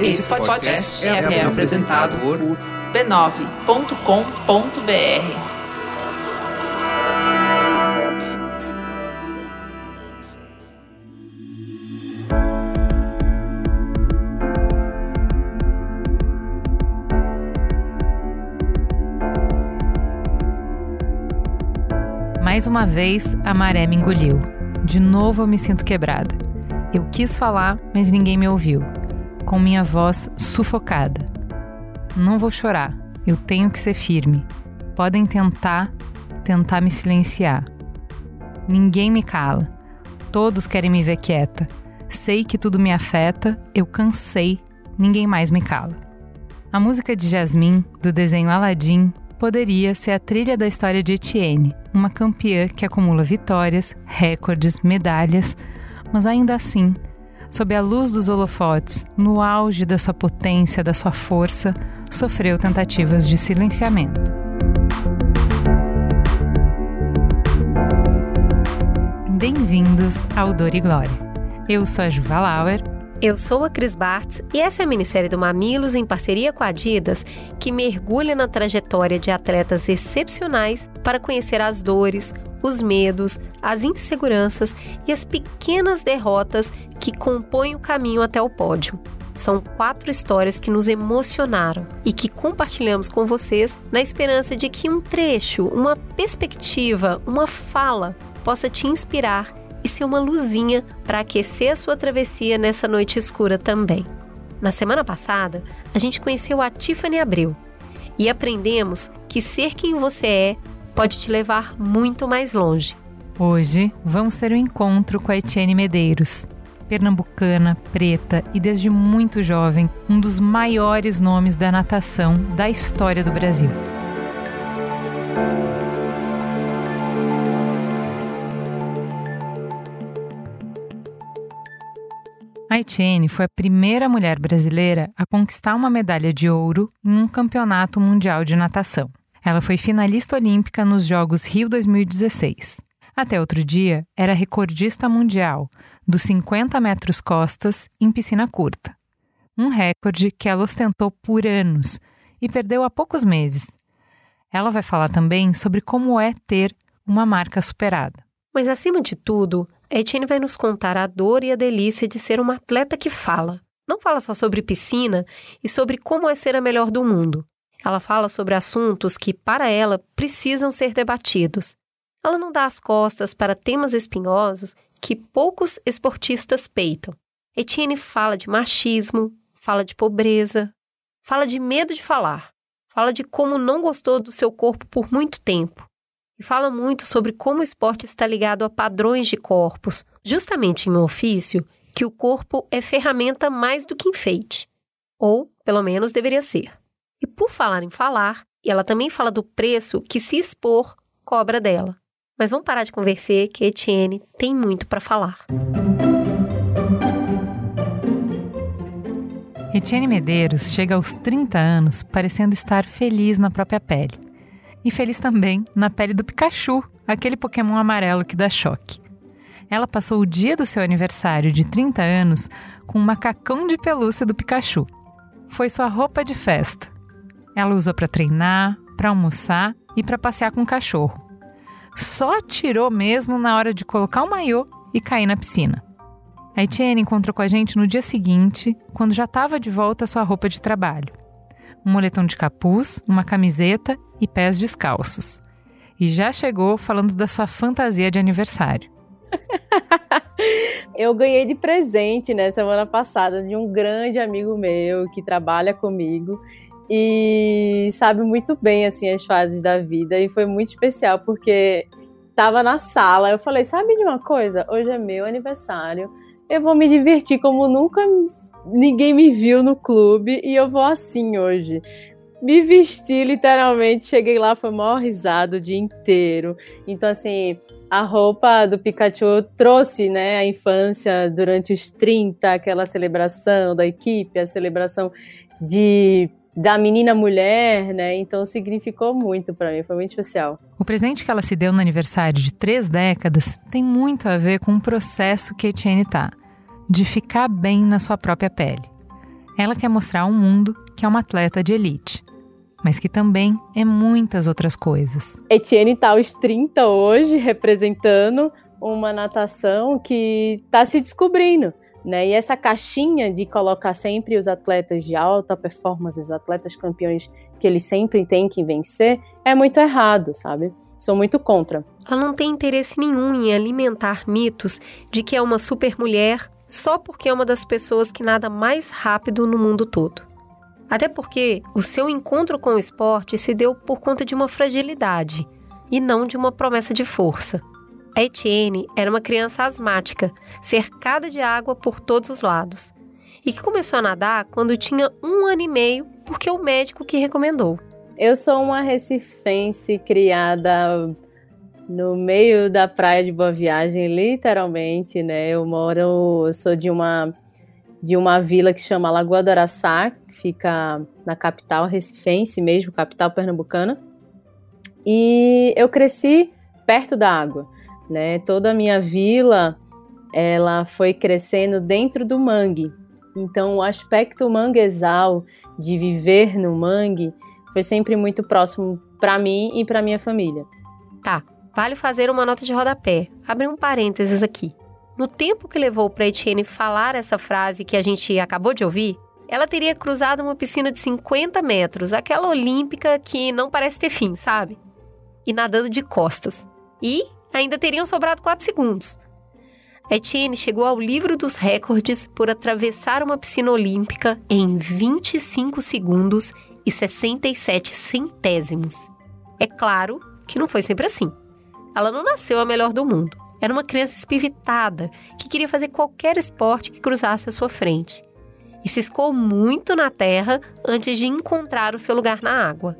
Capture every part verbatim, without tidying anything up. Esse podcast é apresentado por b nove ponto com ponto b r. Mais uma vez, a maré me engoliu. De novo eu me sinto quebrada. Eu quis falar, mas ninguém me ouviu, com minha voz sufocada. Não vou chorar, eu tenho que ser firme. Podem tentar, tentar me silenciar. Ninguém me cala. Todos querem me ver quieta. Sei que tudo me afeta, eu cansei, ninguém mais me cala. A música de Jasmine, do desenho Aladdin, poderia ser a trilha da história de Etienne, uma campeã que acumula vitórias, recordes, medalhas, mas ainda assim, sob a luz dos holofotes, no auge da sua potência, da sua força, sofreu tentativas de silenciamento. Bem-vindos ao Dor e Glória. Eu sou a Juva Lauer. Eu sou a Cris Bartz e essa é a minissérie do Mamilos em parceria com a Adidas, que mergulha na trajetória de atletas excepcionais para conhecer as dores, os medos, as inseguranças e as pequenas derrotas que compõem o caminho até o pódio. São quatro histórias que nos emocionaram e que compartilhamos com vocês na esperança de que um trecho, uma perspectiva, uma fala possa te inspirar e ser uma luzinha para aquecer a sua travessia nessa noite escura também. Na semana passada, a gente conheceu a Tiffany Abreu e aprendemos que ser quem você é pode te levar muito mais longe. Hoje, vamos ter um encontro com a Etienne Medeiros, pernambucana, preta e desde muito jovem, um dos maiores nomes da natação da história do Brasil. A Etienne foi a primeira mulher brasileira a conquistar uma medalha de ouro em um campeonato mundial de natação. Ela foi finalista olímpica nos Jogos Rio dois mil e dezesseis. Até outro dia, era recordista mundial dos cinquenta metros costas em piscina curta. Um recorde que ela ostentou por anos e perdeu há poucos meses. Ela vai falar também sobre como é ter uma marca superada. Mas acima de tudo, a Etienne vai nos contar a dor e a delícia de ser uma atleta que fala. Não fala só sobre piscina e sobre como é ser a melhor do mundo. Ela fala sobre assuntos que, para ela, precisam ser debatidos. Ela não dá as costas para temas espinhosos que poucos esportistas peitam. Etienne fala de machismo, fala de pobreza, fala de medo de falar, fala de como não gostou do seu corpo por muito tempo. E fala muito sobre como o esporte está ligado a padrões de corpos, justamente em um ofício que o corpo é ferramenta mais do que enfeite. Ou, pelo menos, deveria ser. E por falar em falar, ela também fala do preço que se expor cobra dela. Mas vamos parar de conversar que a Etienne tem muito para falar. Etienne Medeiros chega aos trinta anos parecendo estar feliz na própria pele. E feliz também na pele do Pikachu, aquele Pokémon amarelo que dá choque. Ela passou o dia do seu aniversário de trinta anos com um macacão de pelúcia do Pikachu. Foi sua roupa de festa. Ela usou para treinar, para almoçar e para passear com o cachorro. Só tirou mesmo na hora de colocar o maiô e cair na piscina. A Etienne encontrou com a gente no dia seguinte, quando já estava de volta à sua roupa de trabalho. Um moletom de capuz, uma camiseta e pés descalços. E já chegou falando da sua fantasia de aniversário. Eu ganhei de presente, né, semana passada, de um grande amigo meu que trabalha comigo e sabe muito bem, assim, as fases da vida. E foi muito especial porque tava na sala, eu falei, sabe de uma coisa? Hoje é meu aniversário, eu vou me divertir como nunca... Ninguém me viu no clube e eu vou assim hoje. Me vesti literalmente, cheguei lá, foi maior risada o dia inteiro. Então, assim, a roupa do Pikachu trouxe, né, a infância durante os trinta, aquela celebração da equipe, a celebração de, da menina mulher, né? Então, significou muito para mim, foi muito especial. O presente que ela se deu no aniversário de três décadas tem muito a ver com o processo que a Etienne tá. De ficar bem na sua própria pele. Ela quer mostrar ao mundo que é uma atleta de elite, mas que também é muitas outras coisas. Etienne está aos trinta hoje, representando uma natação que está se descobrindo, né? E essa caixinha de colocar sempre os atletas de alta performance, os atletas campeões que eles sempre têm que vencer, é muito errado, sabe? Sou muito contra. Ela não tem interesse nenhum em alimentar mitos de que é uma supermulher só porque é uma das pessoas que nada mais rápido no mundo todo. Até porque o seu encontro com o esporte se deu por conta de uma fragilidade e não de uma promessa de força. A Etienne era uma criança asmática, cercada de água por todos os lados, e que começou a nadar quando tinha um ano e meio, porque é o médico que recomendou. Eu sou uma recifense criada no meio da praia de Boa Viagem, literalmente, né? Eu moro, eu sou de uma, de uma vila que se chama Lagoa do Araçá, que fica na capital recifense mesmo, capital pernambucana. E eu cresci perto da água, né? Toda a minha vila, ela foi crescendo dentro do mangue. Então, o aspecto manguezal de viver no mangue foi sempre muito próximo para mim e para minha família. Tá, vale fazer uma nota de rodapé. Abre um parênteses aqui. No tempo que levou para Etienne falar essa frase que a gente acabou de ouvir, ela teria cruzado uma piscina de cinquenta metros, aquela olímpica que não parece ter fim, sabe? E nadando de costas. E ainda teriam sobrado quatro segundos. A Etienne chegou ao livro dos recordes por atravessar uma piscina olímpica em vinte e cinco segundos e sessenta e sete centésimos. É claro que não foi sempre assim. Ela não nasceu a melhor do mundo. Era uma criança espivitada que queria fazer qualquer esporte que cruzasse a sua frente. E ciscou muito na terra antes de encontrar o seu lugar na água.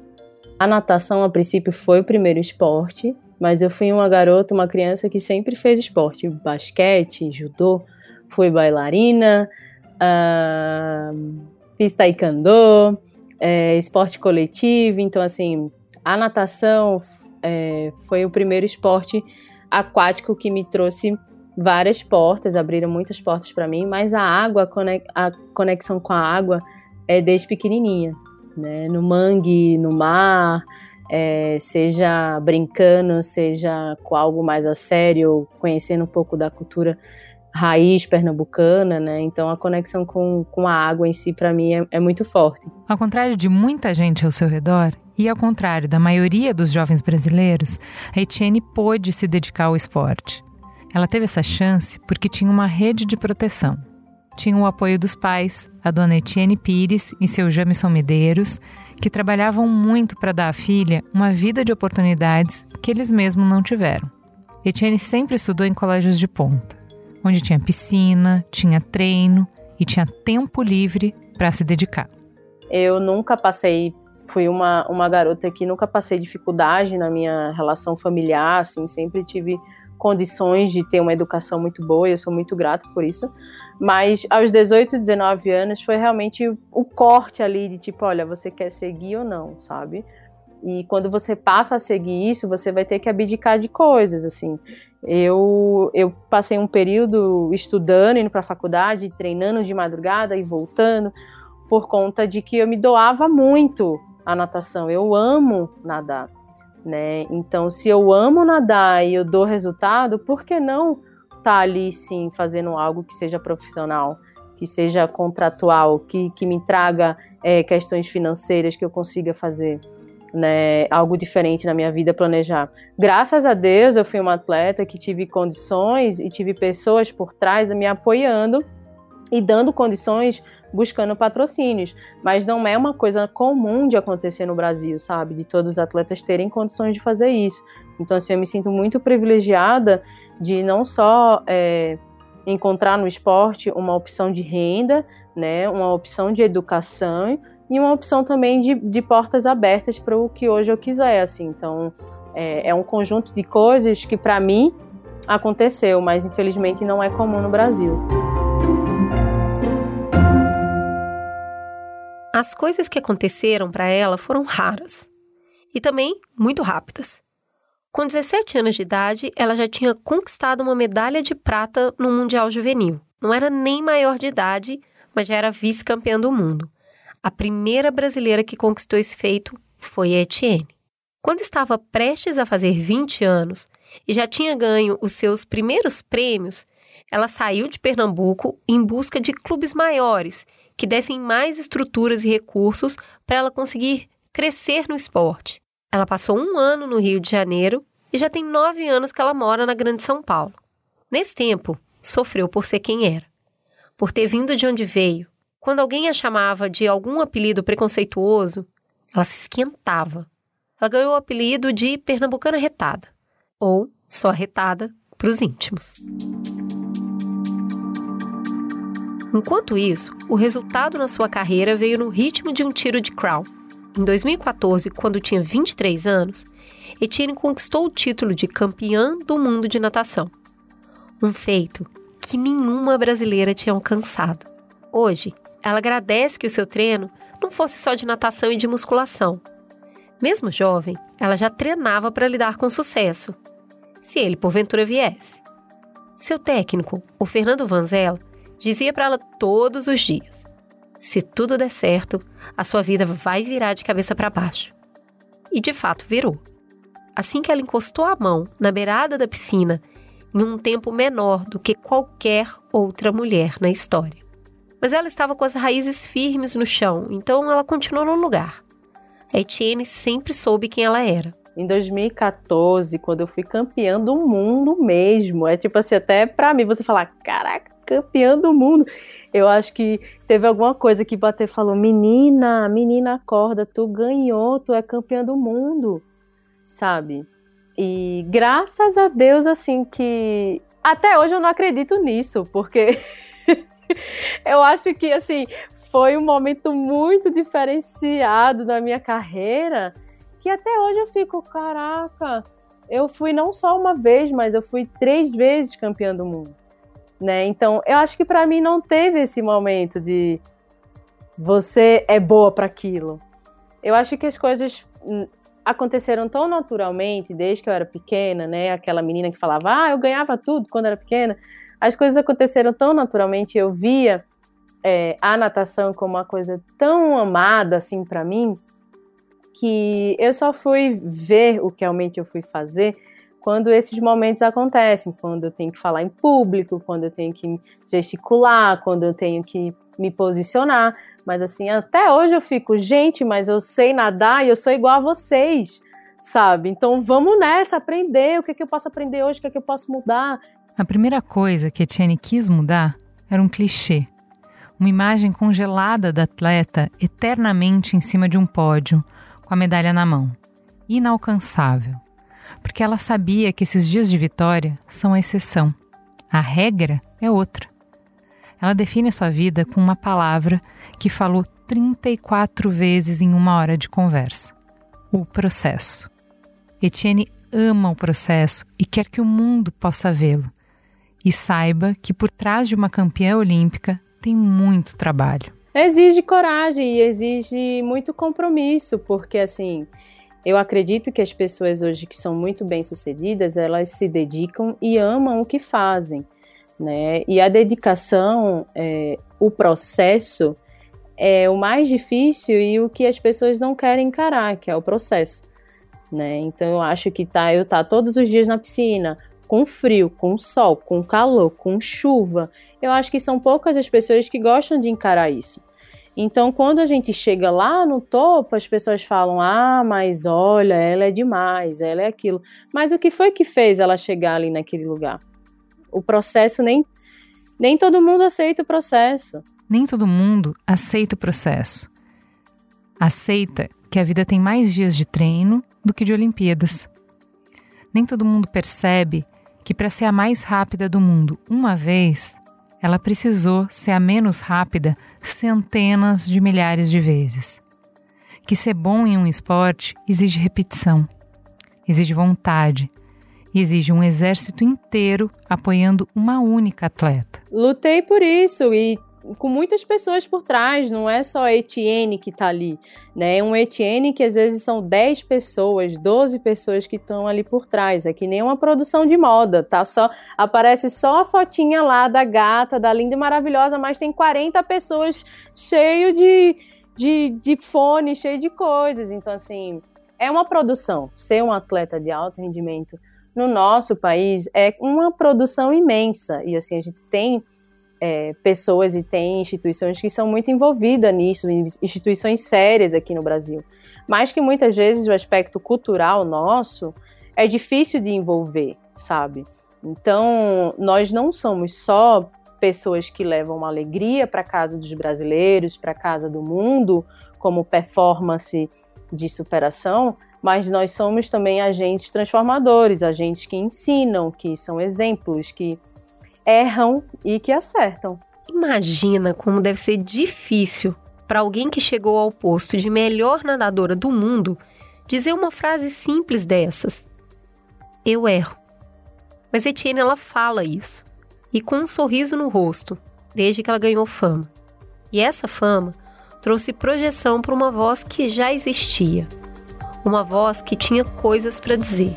A natação, a princípio, foi o primeiro esporte, mas eu fui uma garota, uma criança que sempre fez esporte. Basquete, judô, fui bailarina, uh, fiz taekwondo, é, esporte coletivo. Então, assim, a natação é, foi o primeiro esporte aquático que me trouxe várias portas, abriram muitas portas para mim, mas a água, a conexão com a água é desde pequenininha, né? No mangue, no mar, é, seja brincando, seja com algo mais a sério, conhecendo um pouco da cultura raiz pernambucana, né? Então a conexão com, com a água em si, para mim, é, é muito forte. Ao contrário de muita gente ao seu redor, e ao contrário da maioria dos jovens brasileiros, a Etienne pôde se dedicar ao esporte. Ela teve essa chance porque tinha uma rede de proteção. Tinha o apoio dos pais, a dona Etienne Pires e seu Jamison Medeiros, que trabalhavam muito para dar à filha uma vida de oportunidades que eles mesmos não tiveram. Etienne sempre estudou em colégios de ponta, onde tinha piscina, tinha treino e tinha tempo livre para se dedicar. Eu nunca passei, fui uma, uma garota que nunca passei dificuldade na minha relação familiar, assim, sempre tive condições de ter uma educação muito boa, e eu sou muito grata por isso. Mas aos dezoito, dezenove anos foi realmente o corte ali de tipo, olha, você quer seguir ou não, sabe? E quando você passa a seguir isso, você vai ter que abdicar de coisas, assim. Eu, eu passei um período estudando, indo para a faculdade, treinando de madrugada e voltando, por conta de que eu me doava muito à natação. Eu amo nadar, né? Então, se eu amo nadar e eu dou resultado, por que não tá ali, sim, fazendo algo que seja profissional, que seja contratual, que, que me traga é, questões financeiras que eu consiga fazer, né, algo diferente na minha vida, planejar. Graças a Deus, eu fui uma atleta que tive condições e tive pessoas por trás me apoiando e dando condições, buscando patrocínios, mas não é uma coisa comum de acontecer no Brasil, sabe? De todos os atletas terem condições de fazer isso. Então, assim, eu me sinto muito privilegiada de não só é, encontrar no esporte uma opção de renda, né, uma opção de educação e uma opção também de, de portas abertas para o que hoje eu quiser, assim. Então, é, é um conjunto de coisas que, para mim, aconteceu, mas, infelizmente, não é comum no Brasil. As coisas que aconteceram para ela foram raras e também muito rápidas. Com dezessete anos de idade, ela já tinha conquistado uma medalha de prata no Mundial Juvenil. Não era nem maior de idade, mas já era vice-campeã do mundo. A primeira brasileira que conquistou esse feito foi a Etienne. Quando estava prestes a fazer vinte anos e já tinha ganho os seus primeiros prêmios, ela saiu de Pernambuco em busca de clubes maiores, que dessem mais estruturas e recursos para ela conseguir crescer no esporte. Ela passou um ano no Rio de Janeiro e já tem nove anos que ela mora na Grande São Paulo. Nesse tempo, sofreu por ser quem era, por ter vindo de onde veio. Quando alguém a chamava de algum apelido preconceituoso, ela se esquentava. Ela ganhou o apelido de Pernambucana Retada, ou só Retada para os íntimos. Enquanto isso, o resultado na sua carreira veio no ritmo de um tiro de crown. Em dois mil e quatorze, quando tinha vinte e três anos, Etienne conquistou o título de campeã do mundo de natação. Um feito que nenhuma brasileira tinha alcançado. Hoje, ela agradece que o seu treino não fosse só de natação e de musculação. Mesmo jovem, ela já treinava para lidar com sucesso, se ele porventura viesse. Seu técnico, o Fernando Vanzella, dizia para ela todos os dias: se tudo der certo, a sua vida vai virar de cabeça para baixo. E de fato virou. Assim que ela encostou a mão na beirada da piscina, em um tempo menor do que qualquer outra mulher na história. Mas ela estava com as raízes firmes no chão, então ela continuou no lugar. A Etienne sempre soube quem ela era. Em dois mil e quatorze, quando eu fui campeã do mundo mesmo, é tipo assim, até pra mim, você falar, caraca, campeã do mundo. Eu acho que teve alguma coisa que bateu e falou, menina, menina, acorda, tu ganhou, tu é campeã do mundo, sabe? E graças a Deus, assim, que até hoje eu não acredito nisso, porque eu acho que, assim, foi um momento muito diferenciado na minha carreira, que até hoje eu fico, caraca, eu fui não só uma vez, mas eu fui três vezes campeã do mundo. Né? Então, eu acho que para mim não teve esse momento de você é boa para aquilo. Eu acho que as coisas aconteceram tão naturalmente desde que eu era pequena, né? Aquela menina que falava, ah, eu ganhava tudo quando era pequena. As coisas aconteceram tão naturalmente. Eu via é, a natação como uma coisa tão amada assim para mim, que eu só fui ver o que realmente eu fui fazer quando esses momentos acontecem, quando eu tenho que falar em público, quando eu tenho que gesticular, quando eu tenho que me posicionar. Mas assim, até hoje eu fico, gente, mas eu sei nadar e eu sou igual a vocês, sabe? Então vamos nessa, aprender, o que é que eu posso aprender hoje, o que é que eu posso mudar. A primeira coisa que Etienne quis mudar era um clichê. Uma imagem congelada da atleta eternamente em cima de um pódio, com a medalha na mão. Inalcançável. Porque ela sabia que esses dias de vitória são a exceção. A regra é outra. Ela define sua vida com uma palavra que falou trinta e quatro vezes em uma hora de conversa. O processo. Etienne ama o processo e quer que o mundo possa vê-lo. E saiba que por trás de uma campeã olímpica tem muito trabalho. Exige coragem e exige muito compromisso, porque assim... Eu acredito que as pessoas hoje que são muito bem-sucedidas, elas se dedicam e amam o que fazem, né? E a dedicação, é, o processo, é o mais difícil e o que as pessoas não querem encarar, que é o processo, né? Então, eu acho que tá, eu estar tá todos os dias na piscina, com frio, com sol, com calor, com chuva, eu acho que são poucas as pessoas que gostam de encarar isso. Então, quando a gente chega lá no topo, as pessoas falam, ah, mas olha, ela é demais, ela é aquilo. Mas o que foi que fez ela chegar ali naquele lugar? O processo, nem, nem todo mundo aceita o processo. Nem todo mundo aceita o processo. Aceita que a vida tem mais dias de treino do que de Olimpíadas. Nem todo mundo percebe que para ser a mais rápida do mundo uma vez... ela precisou ser a menos rápida centenas de milhares de vezes. Que ser bom em um esporte exige repetição, exige vontade e exige um exército inteiro apoiando uma única atleta. Lutei por isso e com muitas pessoas por trás, não é só a Etienne que está ali, né? Um Etienne que às vezes são dez pessoas, doze pessoas que estão ali por trás, é que nem uma produção de moda, tá? Só, aparece só a fotinha lá da gata, da linda e maravilhosa, mas tem quarenta pessoas cheio de, de, de fone, cheio de coisas, então assim, é uma produção, ser um atleta de alto rendimento no nosso país é uma produção imensa, e assim, a gente tem É, pessoas e tem instituições que são muito envolvidas nisso, instituições sérias aqui no Brasil, mas que muitas vezes o aspecto cultural nosso é difícil de envolver, sabe? Então, nós não somos só pessoas que levam uma alegria para a casa dos brasileiros, para a casa do mundo, como performance de superação, mas nós somos também agentes transformadores, agentes que ensinam, que são exemplos, que erram e que acertam. Imagina como deve ser difícil para alguém que chegou ao posto de melhor nadadora do mundo dizer uma frase simples dessas. Eu erro. Mas Etienne, ela fala isso, e com um sorriso no rosto, desde que ela ganhou fama. E essa fama trouxe projeção para uma voz que já existia. Uma voz que tinha coisas para dizer.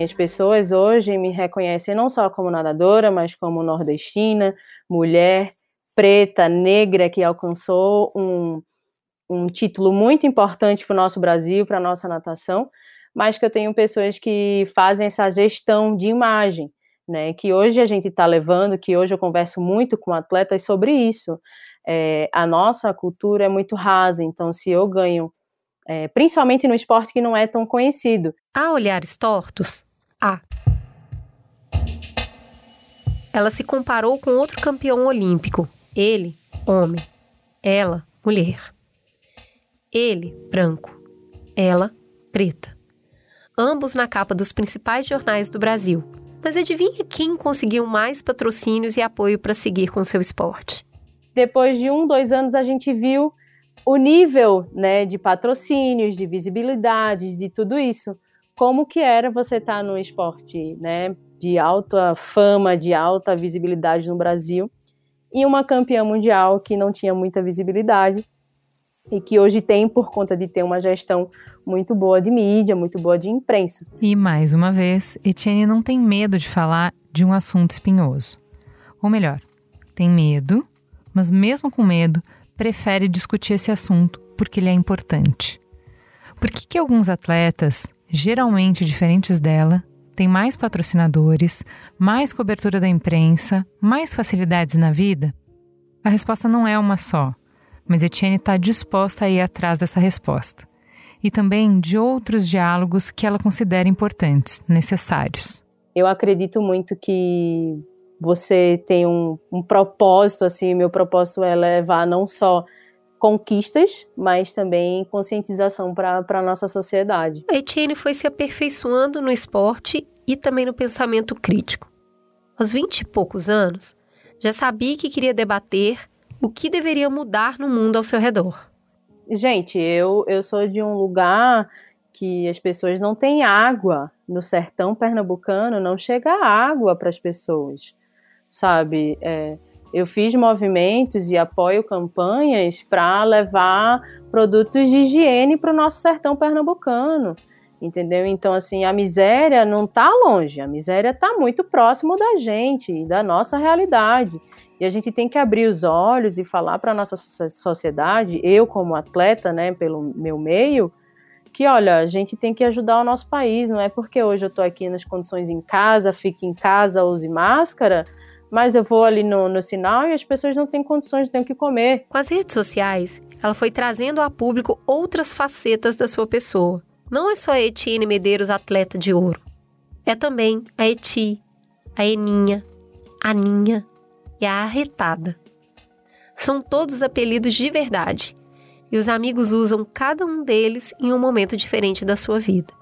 As pessoas hoje me reconhecem não só como nadadora, mas como nordestina, mulher, preta, negra, que alcançou um, um título muito importante para o nosso Brasil, para a nossa natação, mas que eu tenho pessoas que fazem essa gestão de imagem, né, que hoje a gente está levando, que hoje eu converso muito com atletas sobre isso. É, a nossa cultura é muito rasa, então se eu ganho, é, principalmente no esporte que não é tão conhecido. Há olhares tortos? Ah. Ela se comparou com outro campeão olímpico. Ele, homem. Ela, mulher. Ele, branco. Ela, preta. Ambos na capa dos principais jornais do Brasil. Mas adivinha quem conseguiu mais patrocínios e apoio para seguir com seu esporte? Depois de um, dois anos a gente viu o nível, né, de patrocínios, de visibilidade, de tudo isso. Como que era você estar num esporte, né, de alta fama, de alta visibilidade no Brasil, e uma campeã mundial que não tinha muita visibilidade e que hoje tem por conta de ter uma gestão muito boa de mídia, muito boa de imprensa. E mais uma vez, Etienne não tem medo de falar de um assunto espinhoso. Ou melhor, tem medo, mas mesmo com medo, prefere discutir esse assunto porque ele é importante. Por que que alguns atletas, geralmente diferentes dela, tem mais patrocinadores, mais cobertura da imprensa, mais facilidades na vida? A resposta não é uma só, mas Etienne está disposta a ir atrás dessa resposta. E também de outros diálogos que ela considera importantes, necessários. Eu acredito muito que você tem um, um propósito, assim, meu propósito é levar não só conquistas, mas também conscientização para a nossa sociedade. A Etienne foi se aperfeiçoando no esporte e também no pensamento crítico. Aos vinte e poucos anos, já sabia que queria debater o que deveria mudar no mundo ao seu redor. Gente, eu, eu sou de um lugar que as pessoas não têm água. No sertão pernambucano não chega água para as pessoas, sabe? É... Eu fiz movimentos e apoio campanhas para levar produtos de higiene para o nosso sertão pernambucano, entendeu? Então, assim, a miséria não está longe, a miséria está muito próximo da gente e da nossa realidade. E a gente tem que abrir os olhos e falar para a nossa sociedade, eu como atleta, né, pelo meu meio, que, olha, a gente tem que ajudar o nosso país, não é porque hoje eu estou aqui nas condições em casa, fique em casa, use máscara, mas eu vou ali no, no sinal e as pessoas não têm condições, têm o que comer. Com as redes sociais, ela foi trazendo a público outras facetas da sua pessoa. Não é só a Etienne Medeiros atleta de ouro. É também a Eti, a Eninha, a Ninha e a Arretada. São todos apelidos de verdade. E os amigos usam cada um deles em um momento diferente da sua vida.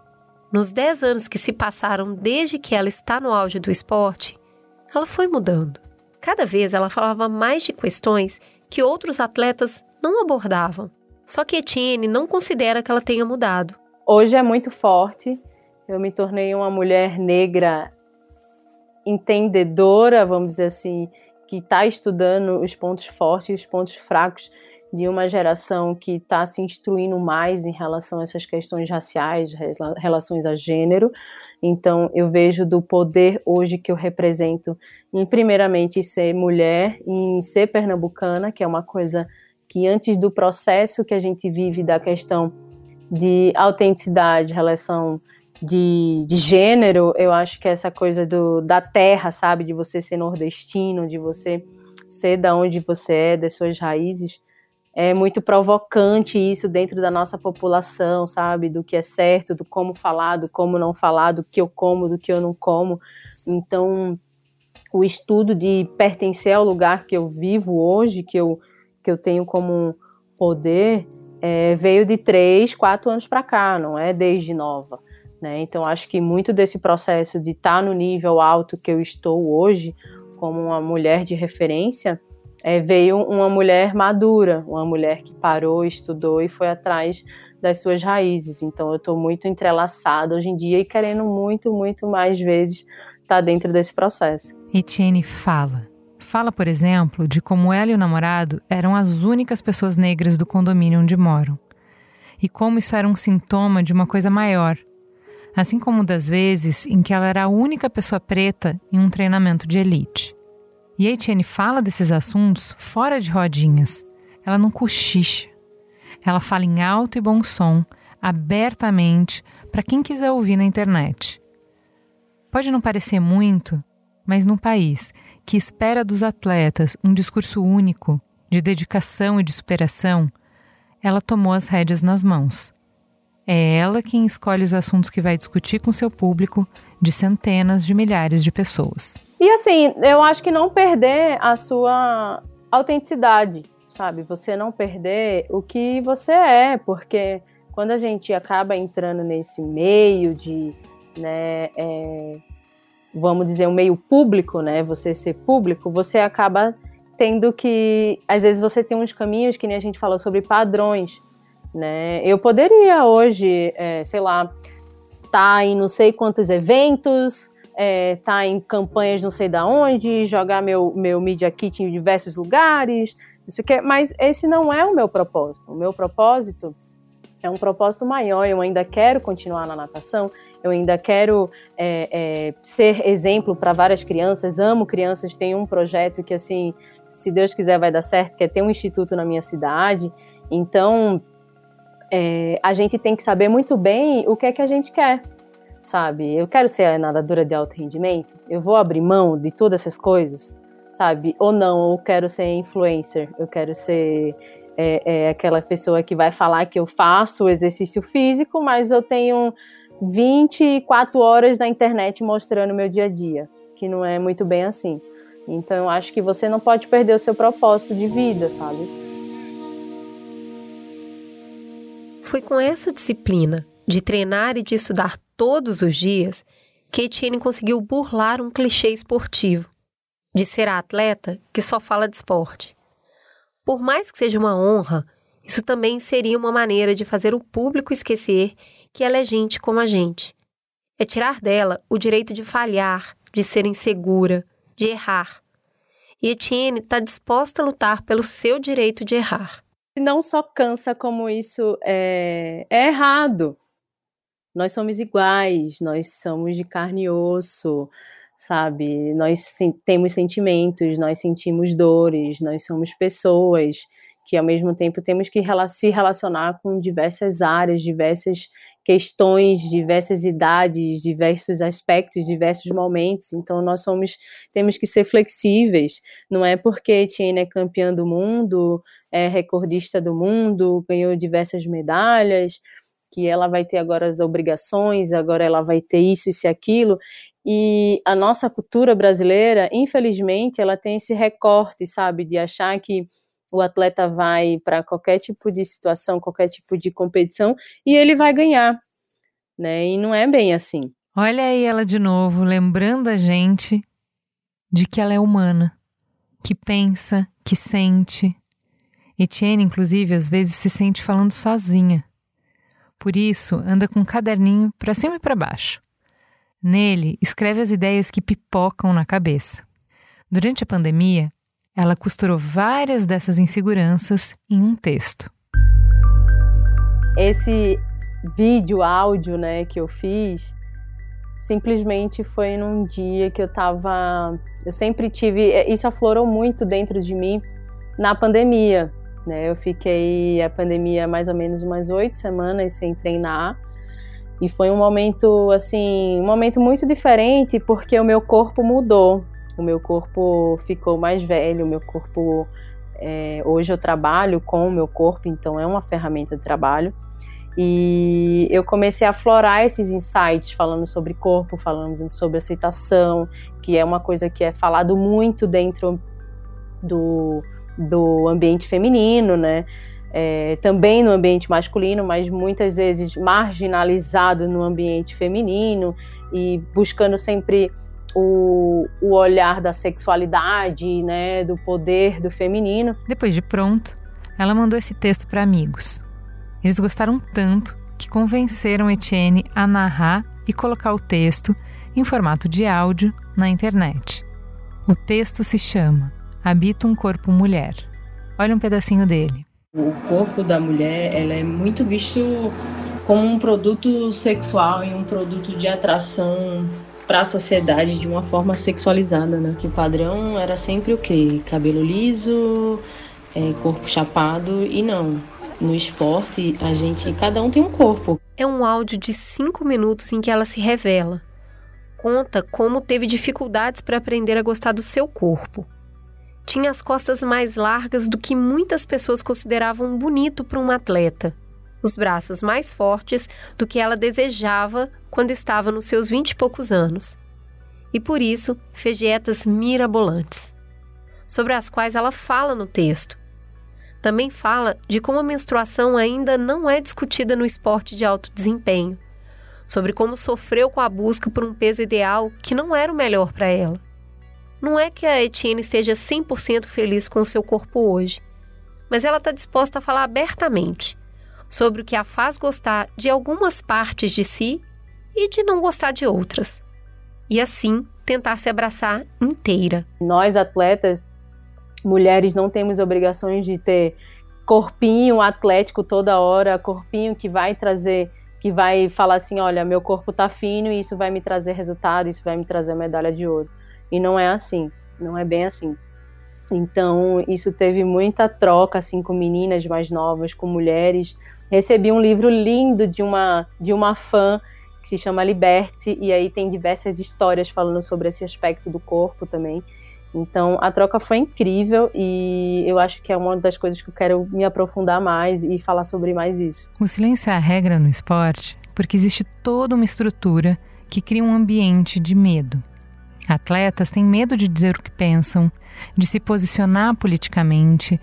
Nos dez anos que se passaram desde que ela está no auge do esporte, ela foi mudando. Cada vez ela falava mais de questões que outros atletas não abordavam. Só que Etienne não considera que ela tenha mudado. Hoje é muito forte. Eu me tornei uma mulher negra entendedora, vamos dizer assim, que está estudando os pontos fortes e os pontos fracos de uma geração que está se instruindo mais em relação a essas questões raciais, relações a gênero. Então, eu vejo do poder hoje que eu represento em, primeiramente, ser mulher, em ser pernambucana, que é uma coisa que antes do processo que a gente vive da questão de autenticidade, relação de, de gênero, eu acho que essa coisa do, da terra, sabe, de você ser nordestino, de você ser da onde você é, das suas raízes, é muito provocante isso dentro da nossa população, sabe, do que é certo, do como falar, do como não falar, do que eu como, do que eu não como. Então, o estudo de pertencer ao lugar que eu vivo hoje, que eu que eu tenho como poder, é, veio de três, quatro anos para cá, não é desde nova, né? Então, acho que muito desse processo de estar no nível alto que eu estou hoje, como uma mulher de referência, é, veio uma mulher madura, uma mulher que parou, estudou e foi atrás das suas raízes. Então, eu estou muito entrelaçada hoje em dia e querendo muito, muito mais vezes estar dentro desse processo. Etienne fala. Fala, por exemplo, de como ela e o namorado eram as únicas pessoas negras do condomínio onde moram. E como isso era um sintoma de uma coisa maior. Assim como das vezes em que ela era a única pessoa preta em um treinamento de elite. E a Etienne fala desses assuntos fora de rodinhas. Ela não cochicha. Ela fala em alto e bom som, abertamente, para quem quiser ouvir na internet. Pode não parecer muito, mas num país que espera dos atletas um discurso único, de dedicação e de superação, ela tomou as rédeas nas mãos. É ela quem escolhe os assuntos que vai discutir com seu público de centenas de milhares de pessoas. E assim, eu acho que não perder a sua autenticidade, sabe? Você não perder o que você é, porque quando a gente acaba entrando nesse meio de, né, é... vamos dizer, um meio público, né, você ser público, você acaba tendo que, às vezes você tem uns caminhos que nem a gente falou sobre padrões, né, eu poderia hoje, é, sei lá, tá em não sei quantos eventos, é, tá em campanhas não sei da onde, jogar meu, meu media kit em diversos lugares, isso que, mas esse não é o meu propósito, o meu propósito é um propósito maior, eu ainda quero continuar na natação, eu ainda quero é, é, ser exemplo para várias crianças, amo crianças, tenho um projeto que, assim, se Deus quiser vai dar certo, que é ter um instituto na minha cidade, então é, a gente tem que saber muito bem o que é que a gente quer, sabe? Eu quero ser nadadora de alto rendimento, eu vou abrir mão de todas essas coisas, sabe? Ou não, eu quero ser influencer, eu quero ser... É, é aquela pessoa que vai falar que eu faço exercício físico, mas eu tenho vinte e quatro horas na internet mostrando o meu dia a dia, que não é muito bem assim. Então, eu acho que você não pode perder o seu propósito de vida, sabe? Foi com essa disciplina de treinar e de estudar todos os dias que Etienne conseguiu burlar um clichê esportivo, de ser a atleta que só fala de esporte. Por mais que seja uma honra, isso também seria uma maneira de fazer o público esquecer que ela é gente como a gente. É tirar dela o direito de falhar, de ser insegura, de errar. E Etienne está disposta a lutar pelo seu direito de errar. Não só cansa como isso é, é errado. Nós somos iguais, nós somos de carne e osso. Sabe, nós temos sentimentos, nós sentimos dores, nós somos pessoas que ao mesmo tempo temos que se relacionar com diversas áreas, diversas questões, diversas idades, diversos aspectos, diversos momentos, então nós somos, temos que ser flexíveis, não é porque Etienne é campeã do mundo, é recordista do mundo, ganhou diversas medalhas, que ela vai ter agora as obrigações, agora ela vai ter isso, isso e aquilo. E a nossa cultura brasileira, infelizmente, ela tem esse recorte, sabe, de achar que o atleta vai para qualquer tipo de situação, qualquer tipo de competição, e ele vai ganhar, né? E não é bem assim. Olha aí ela de novo, lembrando a gente de que ela é humana, que pensa, que sente. Etienne, inclusive, às vezes se sente falando sozinha. Por isso, anda com um caderninho para cima e para baixo. Nele, escreve as ideias que pipocam na cabeça. Durante a pandemia, ela costurou várias dessas inseguranças em um texto. Esse vídeo, áudio, né, que eu fiz, simplesmente foi num dia que eu tava... Eu sempre tive... Isso aflorou muito dentro de mim na pandemia, né? Eu fiquei a pandemia mais ou menos umas oito semanas sem treinar. E foi um momento, assim, um momento muito diferente porque o meu corpo mudou. O meu corpo ficou mais velho, o meu corpo... É, hoje eu trabalho com o meu corpo, então é uma ferramenta de trabalho. E eu comecei a aflorar esses insights falando sobre corpo, falando sobre aceitação, que é uma coisa que é falado muito dentro do, do ambiente feminino, né? É, também no ambiente masculino, mas muitas vezes marginalizado no ambiente feminino e buscando sempre o, o olhar da sexualidade, né? Do poder do feminino. Depois de pronto, ela mandou esse texto para amigos. Eles gostaram tanto que convenceram Etienne a narrar e colocar o texto em formato de áudio na internet. O texto se chama Habita um Corpo Mulher. Olha um pedacinho dele. O corpo da mulher, ela é muito visto como um produto sexual e um produto de atração para a sociedade de uma forma sexualizada, né? Que o padrão era sempre o quê? Cabelo liso, é, corpo chapado e não. No esporte, a gente, cada um tem um corpo. É um áudio de cinco minutos em que ela se revela. Conta como teve dificuldades para aprender a gostar do seu corpo. Tinha as costas mais largas do que muitas pessoas consideravam bonito para uma atleta. Os braços mais fortes do que ela desejava quando estava nos seus vinte e poucos anos. E por isso, fez dietas mirabolantes, sobre as quais ela fala no texto. Também fala de como a menstruação ainda não é discutida no esporte de alto desempenho, sobre como sofreu com a busca por um peso ideal que não era o melhor para ela. Não é que a Etienne esteja cem por cento feliz com o seu corpo hoje, mas ela está disposta a falar abertamente sobre o que a faz gostar de algumas partes de si e de não gostar de outras, e assim tentar se abraçar inteira. Nós, atletas, mulheres, não temos obrigações de ter corpinho atlético toda hora, corpinho que vai trazer, que vai falar assim, olha, meu corpo tá fino e isso vai me trazer resultado, isso vai me trazer medalha de ouro. E não é assim, não é bem assim. Então, isso teve muita troca, assim, com meninas mais novas, com mulheres. Recebi um livro lindo de uma, de uma fã que se chama Liberte, e aí tem diversas histórias falando sobre esse aspecto do corpo também. Então, a troca foi incrível e eu acho que é uma das coisas que eu quero me aprofundar mais e falar sobre mais isso. O silêncio é a regra no esporte porque existe toda uma estrutura que cria um ambiente de medo. Atletas têm medo de dizer o que pensam, de se posicionar politicamente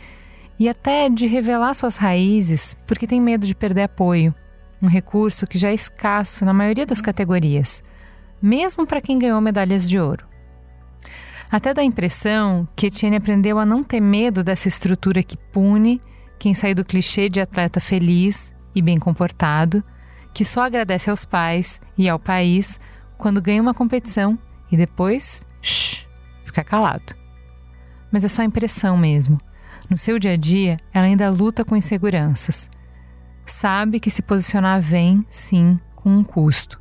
e até de revelar suas raízes porque têm medo de perder apoio, um recurso que já é escasso na maioria das categorias, mesmo para quem ganhou medalhas de ouro. Até dá a impressão que Etienne aprendeu a não ter medo dessa estrutura que pune quem sai do clichê de atleta feliz e bem comportado, que só agradece aos pais e ao país quando ganha uma competição e depois, shh, fica calado. Mas é só impressão mesmo. No seu dia a dia, ela ainda luta com inseguranças. Sabe que se posicionar vem, sim, com um custo.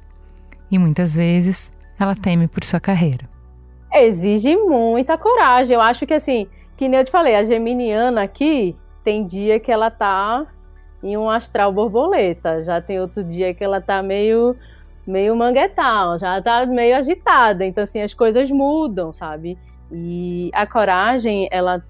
E muitas vezes, ela teme por sua carreira. Exige muita coragem. Eu acho que, assim, que nem eu te falei, a geminiana aqui tem dia que ela tá em um astral borboleta, já tem outro dia que ela tá meio, meio manguetal, já tá meio agitada. Então, assim, as coisas mudam, sabe? E a coragem, ela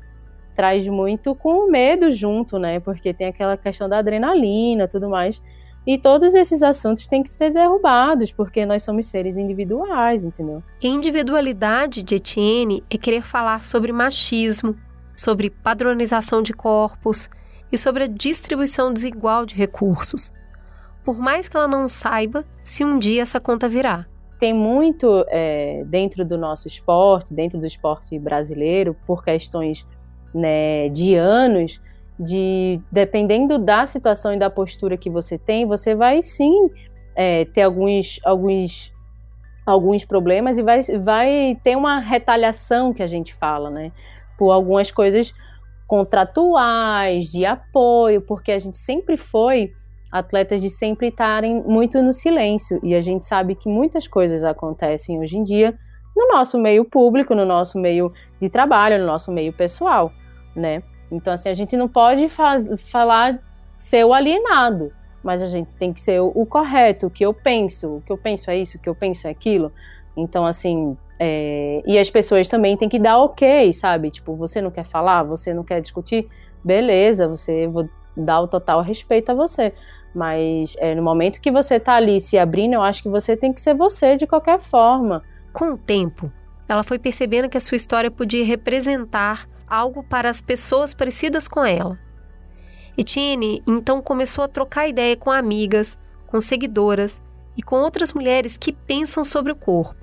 traz muito com o medo junto, né? Porque tem aquela questão da adrenalina e tudo mais. E todos esses assuntos têm que ser derrubados, porque nós somos seres individuais, entendeu? A individualidade de Etienne é querer falar sobre machismo, sobre padronização de corpos e sobre a distribuição desigual de recursos. Por mais que ela não saiba se um dia essa conta virá. Tem muito é, dentro do nosso esporte, dentro do esporte brasileiro, por questões, né, de anos... De, dependendo da situação e da postura que você tem, você vai sim é, ter alguns, alguns, alguns problemas e vai, vai ter uma retaliação que a gente fala, né? Por algumas coisas contratuais, de apoio, porque a gente sempre foi atletas de sempre estarem muito no silêncio, e a gente sabe que muitas coisas acontecem hoje em dia no nosso meio público, no nosso meio de trabalho, no nosso meio pessoal, né? Então, assim, a gente não pode faz, falar ser o alienado, mas a gente tem que ser o, o correto, o que eu penso, o que eu penso é isso, o que eu penso é aquilo. Então, assim, é, e as pessoas também têm que dar ok, sabe? Tipo, você não quer falar, você não quer discutir, beleza, você, vou dar o total respeito a você. Mas é, no momento que você tá ali se abrindo, eu acho que você tem que ser você de qualquer forma. Com o tempo, ela foi percebendo que a sua história podia representar algo para as pessoas parecidas com ela. Etienne então começou a trocar ideia com amigas, com seguidoras e com outras mulheres que pensam sobre o corpo,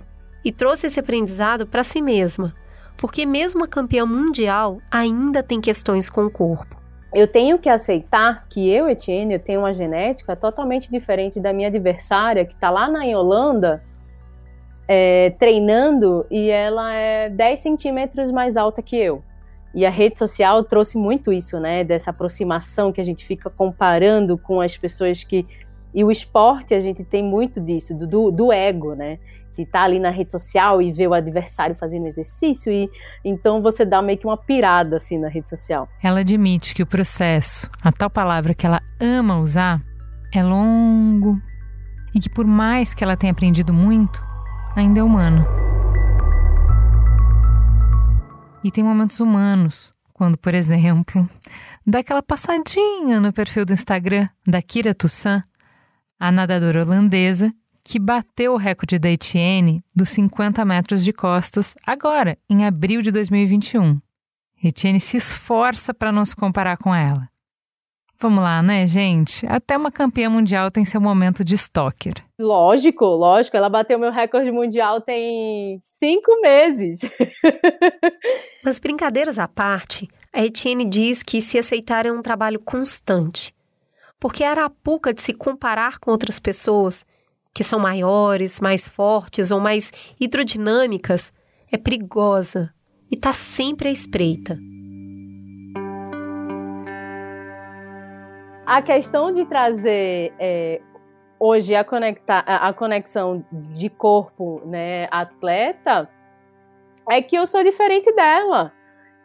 e trouxe esse aprendizado para si mesma, porque mesmo a campeã mundial ainda tem questões com o corpo. Eu tenho que aceitar que eu, Etienne, eu tenho uma genética totalmente diferente da minha adversária, que está lá na Holanda é, treinando, e ela é dez centímetros mais alta que eu. E a rede social trouxe muito isso, né? Dessa aproximação que a gente fica comparando com as pessoas que... E o esporte, a gente tem muito disso, do, do ego, né? De tá ali na rede social e ver o adversário fazendo exercício e... Então você dá meio que uma pirada, assim, na rede social. Ela admite que o processo, a tal palavra que ela ama usar, é longo. E que por mais que ela tenha aprendido muito, ainda é humano. E tem momentos humanos, quando, por exemplo, dá aquela passadinha no perfil do Instagram da Kira Toussaint, a nadadora holandesa, que bateu o recorde da Etienne dos cinquenta metros de costas agora, em abril de dois mil e vinte e um. Etienne se esforça para não se comparar com ela. Vamos lá, né, gente? Até uma campeã mundial tem seu momento de stalker. Lógico, lógico. Ela bateu meu recorde mundial tem cinco meses. Mas brincadeiras à parte, a Etienne diz que se aceitar é um trabalho constante. Porque a arapuca de se comparar com outras pessoas, que são maiores, mais fortes ou mais hidrodinâmicas, é perigosa e está sempre à espreita. A questão de trazer é, hoje a, conectar, a conexão de corpo, né, atleta, é que eu sou diferente dela.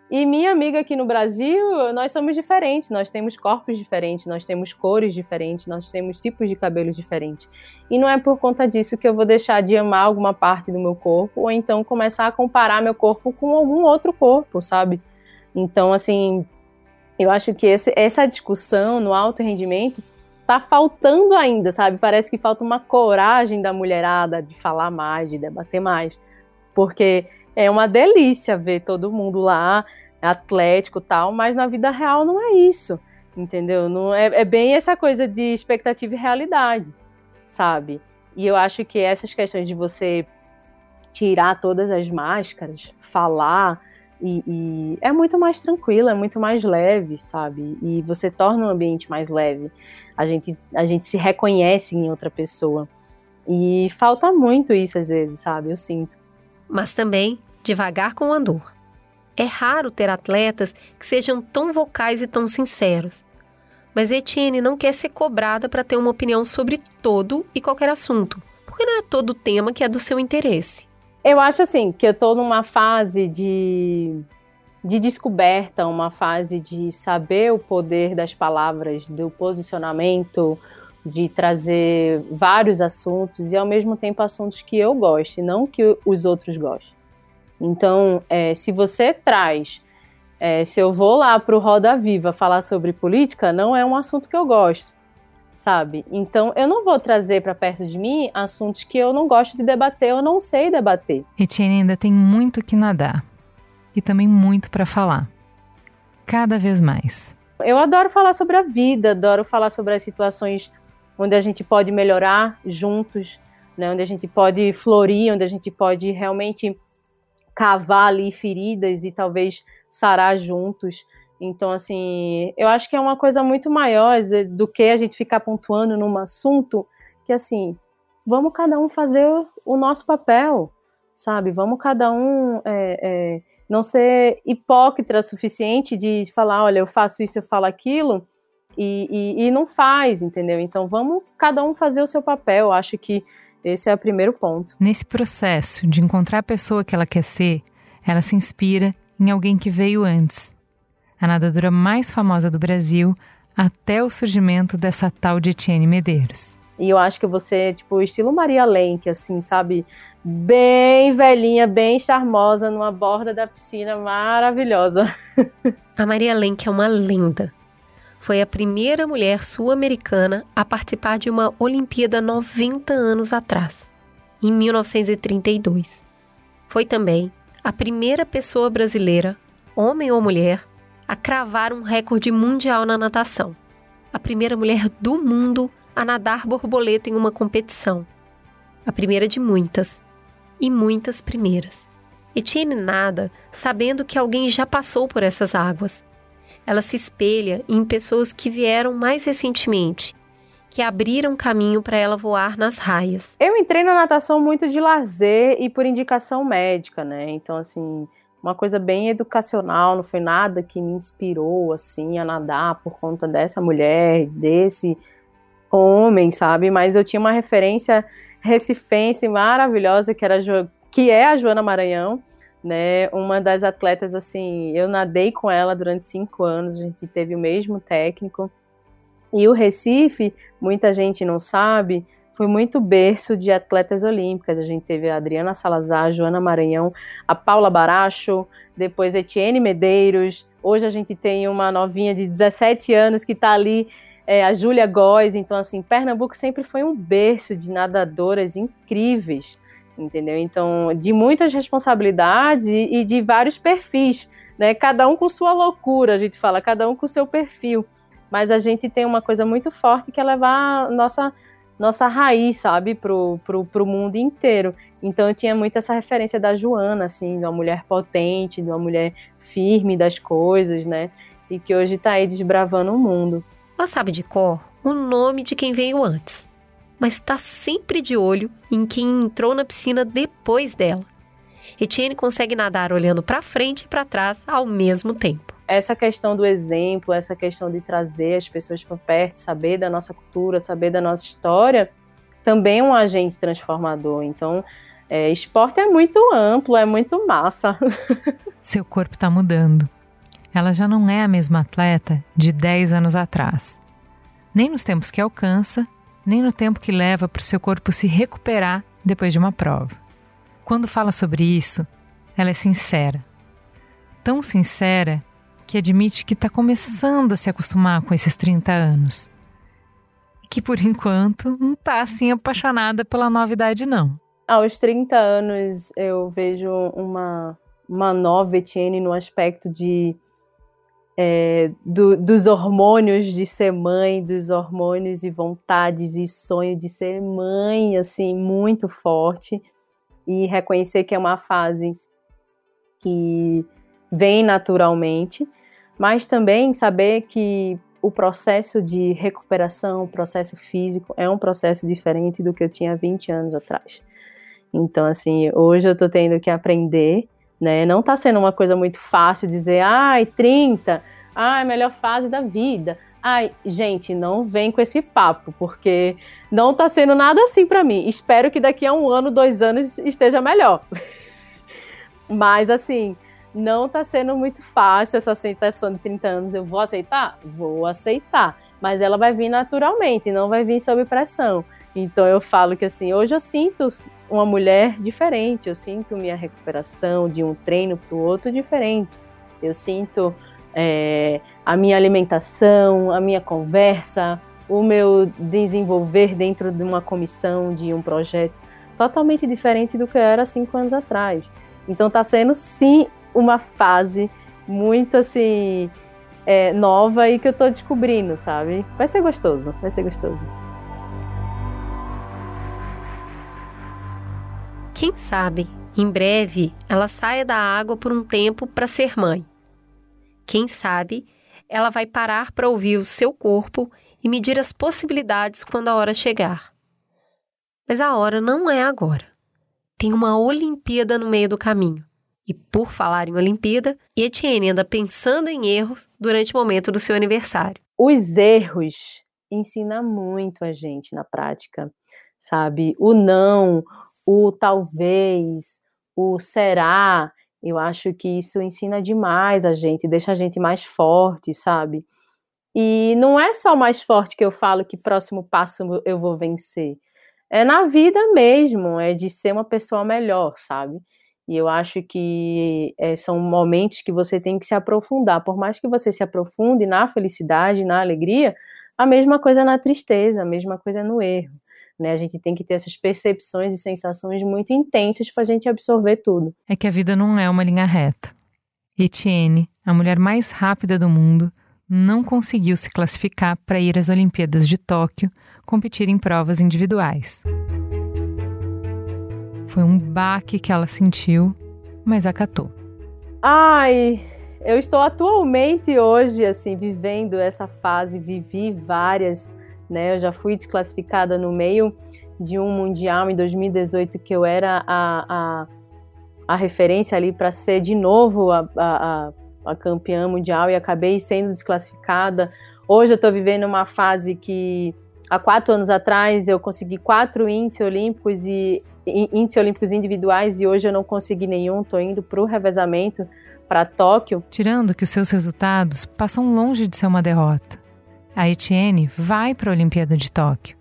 E minha amiga aqui no Brasil, nós somos diferentes, nós temos corpos diferentes, nós temos cores diferentes, nós temos tipos de cabelos diferentes. E não é por conta disso que eu vou deixar de amar alguma parte do meu corpo, ou então começar a comparar meu corpo com algum outro corpo, sabe? Então, assim... Eu acho que esse, essa discussão no alto rendimento tá faltando ainda, sabe? Parece que falta uma coragem da mulherada de falar mais, de debater mais. Porque é uma delícia ver todo mundo lá, atlético e tal, mas na vida real não é isso, entendeu? Não é, é bem essa coisa de expectativa e realidade, sabe? E eu acho que essas questões de você tirar todas as máscaras, falar... E, e é muito mais tranquilo, é muito mais leve, sabe? E você torna o ambiente mais leve. A gente, a gente se reconhece em outra pessoa. E falta muito isso às vezes, sabe? Eu sinto. Mas também, devagar com o andor. É raro ter atletas que sejam tão vocais e tão sinceros. Mas Etienne não quer ser cobrada para ter uma opinião sobre todo e qualquer assunto, porque não é todo tema que é do seu interesse. Eu acho, assim, que eu tô numa fase de, de descoberta, uma fase de saber o poder das palavras, do posicionamento, de trazer vários assuntos e, ao mesmo tempo, assuntos que eu gosto, não que os outros gostem. Então, é, se você traz... É, se eu vou lá pro Roda Viva falar sobre política, não é um assunto que eu gosto, sabe? Então, eu não vou trazer para perto de mim assuntos que eu não gosto de debater, eu não sei debater. Etienne ainda tem muito que nadar e também muito para falar, cada vez mais. Eu adoro falar sobre a vida, adoro falar sobre as situações onde a gente pode melhorar juntos, né? Onde a gente pode florir, onde a gente pode realmente cavar ali feridas e talvez sarar juntos. Então, assim, eu acho que é uma coisa muito maior do que a gente ficar pontuando num assunto que, assim, vamos cada um fazer o nosso papel, sabe? Vamos cada um é, é, não ser hipócrita o suficiente de falar, olha, eu faço isso, eu falo aquilo, e, e, e não faz, entendeu? Então vamos cada um fazer o seu papel, eu acho que esse é o primeiro ponto. Nesse processo de encontrar a pessoa que ela quer ser, ela se inspira em alguém que veio antes. A nadadora mais famosa do Brasil até o surgimento dessa tal de Etienne Medeiros. E eu acho que você, tipo, estilo Maria Lenk, assim, sabe? Bem velhinha, bem charmosa, numa borda da piscina maravilhosa. A Maria Lenk é uma lenda. Foi a primeira mulher sul-americana a participar de uma Olimpíada noventa anos atrás, em mil novecentos e trinta e dois. Foi também a primeira pessoa brasileira, homem ou mulher, a cravar um recorde mundial na natação. A primeira mulher do mundo a nadar borboleta em uma competição. A primeira de muitas, e muitas primeiras. Etienne nada sabendo que alguém já passou por essas águas. Ela se espelha em pessoas que vieram mais recentemente, que abriram caminho para ela voar nas raias. Eu entrei na natação muito de lazer e por indicação médica, né? Então, assim, uma coisa bem educacional, não foi nada que me inspirou, assim, a nadar por conta dessa mulher, desse homem, sabe? Mas eu tinha uma referência recifense maravilhosa, que, era jo... que é a Joana Maranhão, né, uma das atletas, assim, eu nadei com ela durante cinco anos, a gente teve o mesmo técnico, e o Recife, muita gente não sabe, foi muito berço de atletas olímpicas, a gente teve a Adriana Salazar, a Joana Maranhão, a Paula Baracho, depois a Etienne Medeiros, hoje a gente tem uma novinha de dezessete anos que está ali, é, a Júlia Góes, então, assim, Pernambuco sempre foi um berço de nadadoras incríveis, entendeu? Então, de muitas responsabilidades e, e de vários perfis, né? Cada um com sua loucura, a gente fala, cada um com seu perfil, mas a gente tem uma coisa muito forte que é levar nossa, nossa raiz, sabe, pro, pro, pro mundo inteiro. Então, eu tinha muito essa referência da Joana, assim, de uma mulher potente, de uma mulher firme das coisas, né? E que hoje tá aí desbravando o mundo. Ela sabe de cor o nome de quem veio antes, mas está sempre de olho em quem entrou na piscina depois dela. Etienne consegue nadar olhando para frente e para trás ao mesmo tempo. Essa questão do exemplo, essa questão de trazer as pessoas para perto, saber da nossa cultura, saber da nossa história, também é um agente transformador. Então, é, esporte é muito amplo, é muito massa. Seu corpo está mudando. Ela já não é a mesma atleta de dez anos atrás. Nem nos tempos que alcança, nem no tempo que leva para o seu corpo se recuperar depois de uma prova. Quando fala sobre isso, ela é sincera. Tão sincera que admite que está começando a se acostumar com esses trinta anos. E que, por enquanto, não está assim apaixonada pela novidade, não. Aos trinta anos, eu vejo uma, uma nova Etienne no aspecto de... É, do, dos hormônios de ser mãe, dos hormônios e vontades e sonho de ser mãe, assim, muito forte, e reconhecer que é uma fase que vem naturalmente, mas também saber que o processo de recuperação, o processo físico é um processo diferente do que eu tinha vinte anos atrás. Então, assim, hoje eu tô tendo que aprender, né? Não está sendo uma coisa muito fácil dizer, ai, trinta, ai, melhor fase da vida. Ai, gente, não vem com esse papo, porque não está sendo nada assim para mim. Espero que daqui a um ano, dois anos esteja melhor. Mas, assim, não está sendo muito fácil essa aceitação de trinta anos. Eu vou aceitar? Vou aceitar. Mas ela vai vir naturalmente, não vai vir sob pressão. Então eu falo que, assim, hoje eu sinto uma mulher diferente, eu sinto minha recuperação de um treino para o outro diferente. Eu sinto é, a minha alimentação, a minha conversa, o meu desenvolver dentro de uma comissão, de um projeto, totalmente diferente do que eu era cinco anos atrás. Então está sendo, sim, uma fase muito, assim... É, nova e que eu tô descobrindo, sabe? Vai ser gostoso, vai ser gostoso. Quem sabe, em breve, ela saia da água por um tempo para ser mãe. Quem sabe, ela vai parar para ouvir o seu corpo e medir as possibilidades quando a hora chegar. Mas a hora não é agora. Tem uma Olimpíada no meio do caminho. E por falar em Olimpíada, Etienne anda pensando em erros durante o momento do seu aniversário. Os erros ensinam muito a gente na prática, sabe? O não, o talvez, o será. Eu acho que isso ensina demais a gente, deixa a gente mais forte, sabe? E não é só mais forte que eu falo que próximo passo eu vou vencer. É na vida mesmo, é de ser uma pessoa melhor, sabe? E eu acho que é, são momentos que você tem que se aprofundar. Por mais que você se aprofunde na felicidade, na alegria, a mesma coisa na tristeza, a mesma coisa no erro, né? A gente tem que ter essas percepções e sensações muito intensas para a gente absorver tudo. É que a vida não é uma linha reta. Etienne, a mulher mais rápida do mundo, não conseguiu se classificar para ir às Olimpíadas de Tóquio competir em provas individuais. Foi um baque que ela sentiu, mas acatou. Ai, eu estou atualmente hoje, assim, vivendo essa fase, vivi várias, né? Eu já fui desclassificada no meio de um mundial em dois mil e dezoito, que eu era a, a, a referência ali para ser de novo a, a, a campeã mundial e acabei sendo desclassificada. Hoje eu estou vivendo uma fase que há quatro anos atrás eu consegui quatro índices olímpicos e índices olímpicos individuais e hoje eu não consegui nenhum, estou indo para o revezamento, para Tóquio. Tirando que os seus resultados passam longe de ser uma derrota. A Etienne vai para a Olimpíada de Tóquio,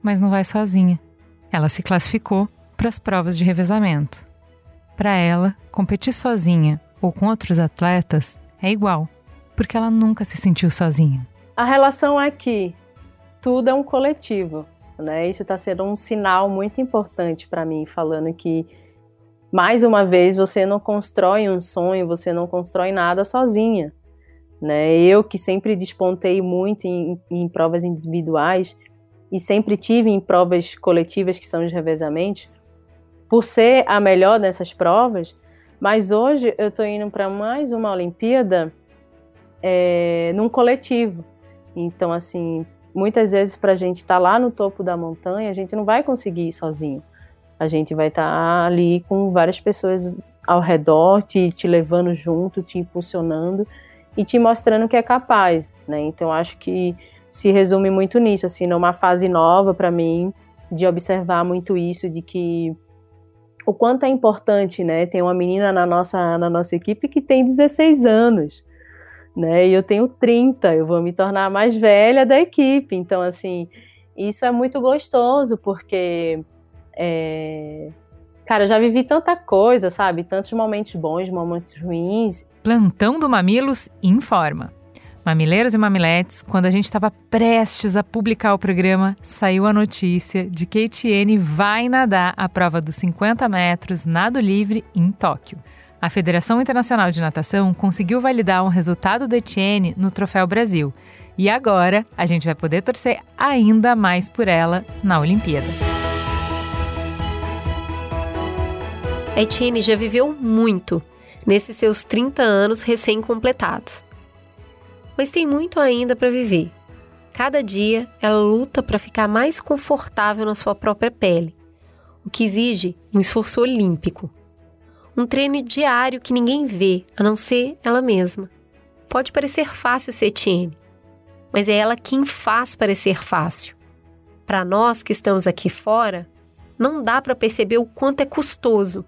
mas não vai sozinha. Ela se classificou para as provas de revezamento. Para ela, competir sozinha ou com outros atletas é igual, porque ela nunca se sentiu sozinha. A relação é que tudo é um coletivo, né? Isso está sendo um sinal muito importante para mim, falando que, mais uma vez, você não constrói um sonho, você não constrói nada sozinha, né? Eu que sempre despontei muito em, em provas individuais e sempre tive em provas coletivas, que são os revezamentos, por ser a melhor nessas provas, mas hoje eu estou indo para mais uma Olimpíada é, num coletivo. Então, assim, muitas vezes, para a gente estar lá no topo da montanha, a gente não vai conseguir ir sozinho. A gente vai estar ali com várias pessoas ao redor, te, te levando junto, te impulsionando e te mostrando que é capaz, né? Então, acho que se resume muito nisso, assim, numa fase nova para mim, de observar muito isso, de que o quanto é importante, né? Tem uma menina na nossa, na nossa equipe que tem dezesseis anos. Né, e eu tenho trinta, eu vou me tornar a mais velha da equipe, então assim, isso é muito gostoso, porque, é... cara, eu já vivi tanta coisa, sabe, tantos momentos bons, momentos ruins. Plantão do Mamilos informa. Mamileiros e mamiletes, quando a gente estava prestes a publicar o programa, saiu a notícia de que Etienne vai nadar a prova dos cinquenta metros nado livre em Tóquio. A Federação Internacional de Natação conseguiu validar um resultado da Etienne no Troféu Brasil. E agora a gente vai poder torcer ainda mais por ela na Olimpíada. A Etienne já viveu muito nesses seus trinta anos recém-completados. Mas tem muito ainda para viver. Cada dia ela luta para ficar mais confortável na sua própria pele, o que exige um esforço olímpico. Um treino diário que ninguém vê, a não ser ela mesma. Pode parecer fácil ser Etienne, mas é ela quem faz parecer fácil. Para nós que estamos aqui fora, não dá para perceber o quanto é custoso.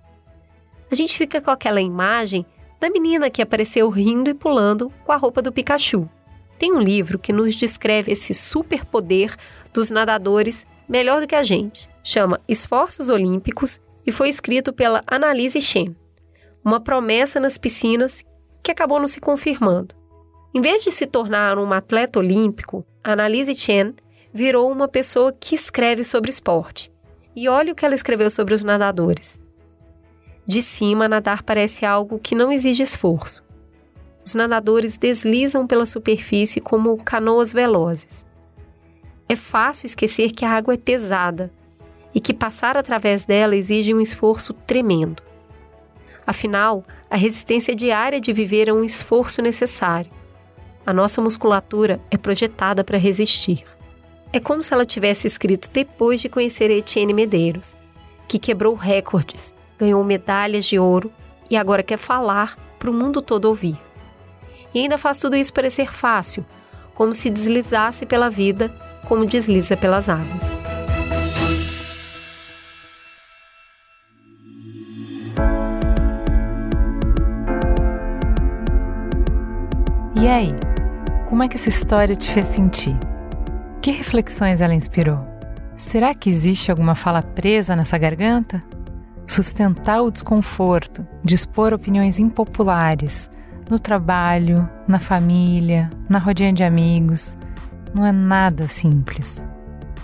A gente fica com aquela imagem da menina que apareceu rindo e pulando com a roupa do Pikachu. Tem um livro que nos descreve esse superpoder dos nadadores melhor do que a gente. Chama Esforços Olímpicos e foi escrito pela Annalise Chen, uma promessa nas piscinas que acabou não se confirmando. Em vez de se tornar uma atleta olímpico, Annalise Chen virou uma pessoa que escreve sobre esporte. E olha o que ela escreveu sobre os nadadores. De cima, nadar parece algo que não exige esforço. Os nadadores deslizam pela superfície como canoas velozes. É fácil esquecer que a água é pesada, e que passar através dela exige um esforço tremendo. Afinal, a resistência diária de viver é um esforço necessário. A nossa musculatura é projetada para resistir. É como se ela tivesse escrito depois de conhecer Etienne Medeiros, que quebrou recordes, ganhou medalhas de ouro e agora quer falar para o mundo todo ouvir. E ainda faz tudo isso parecer fácil, como se deslizasse pela vida, como desliza pelas águas. E aí, como é que essa história te fez sentir? Que reflexões ela inspirou? Será que existe alguma fala presa nessa garganta? Sustentar o desconforto, dispor opiniões impopulares, no trabalho, na família, na rodinha de amigos, não é nada simples.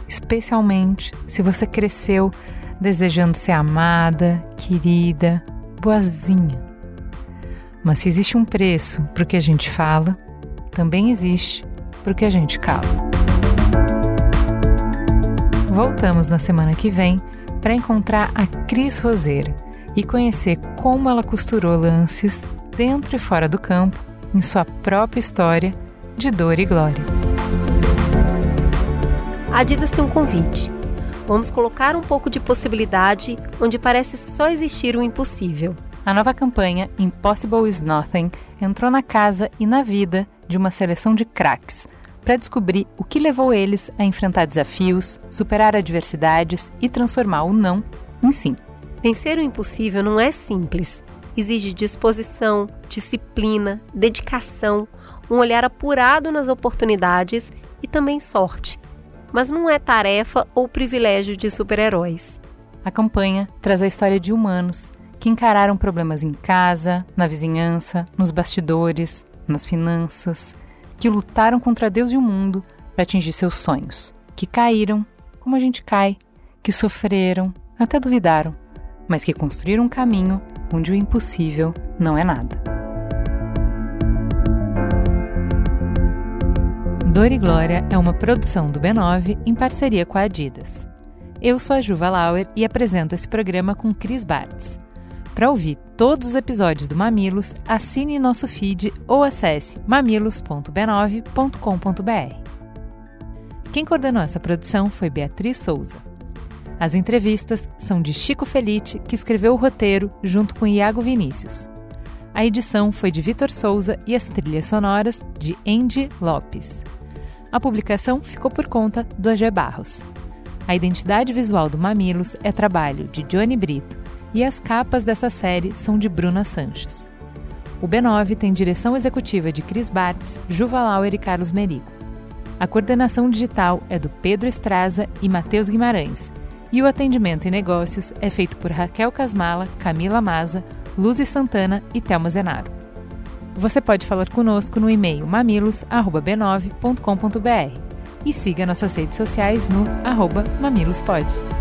Especialmente se você cresceu desejando ser amada, querida, boazinha. Mas se existe um preço para o que a gente fala, também existe para o que a gente cala. Voltamos na semana que vem para encontrar a Cris Roseira e conhecer como ela costurou lances dentro e fora do campo, em sua própria história de dor e glória. A Adidas tem um convite. Vamos colocar um pouco de possibilidade onde parece só existir o impossível. A nova campanha Impossible is Nothing entrou na casa e na vida de uma seleção de craques para descobrir o que levou eles a enfrentar desafios, superar adversidades e transformar o não em sim. Vencer o impossível não é simples. Exige disposição, disciplina, dedicação, um olhar apurado nas oportunidades e também sorte. Mas não é tarefa ou privilégio de super-heróis. A campanha traz a história de humanos que encararam problemas em casa, na vizinhança, nos bastidores, nas finanças, que lutaram contra Deus e o mundo para atingir seus sonhos, que caíram, como a gente cai, que sofreram, até duvidaram, mas que construíram um caminho onde o impossível não é nada. Dor e Glória é uma produção do B nove em parceria com a Adidas. Eu sou a Juva Lauer e apresento esse programa com Cris Bartz. Para ouvir todos os episódios do Mamilos, assine nosso feed ou acesse mamilos ponto b nove ponto com ponto b r. Quem coordenou essa produção foi Beatriz Souza. As entrevistas são de Chico Felite, que escreveu o roteiro junto com Iago Vinícius. A edição foi de Vitor Souza e as trilhas sonoras de Andy Lopes. A publicação ficou por conta do A G Barros. A identidade visual do Mamilos é trabalho de Johnny Brito e as capas dessa série são de Bruna Sanches. O B nove tem direção executiva de Cris Bartz, Juva Lauer e Carlos Merigo. A coordenação digital é do Pedro Estraza e Matheus Guimarães. E o atendimento e negócios é feito por Raquel Casmala, Camila Maza, Luzi Santana e Thelma Zenaro. Você pode falar conosco no e-mail mamilos arroba b nove ponto com ponto b r e siga nossas redes sociais no arroba mamilospod.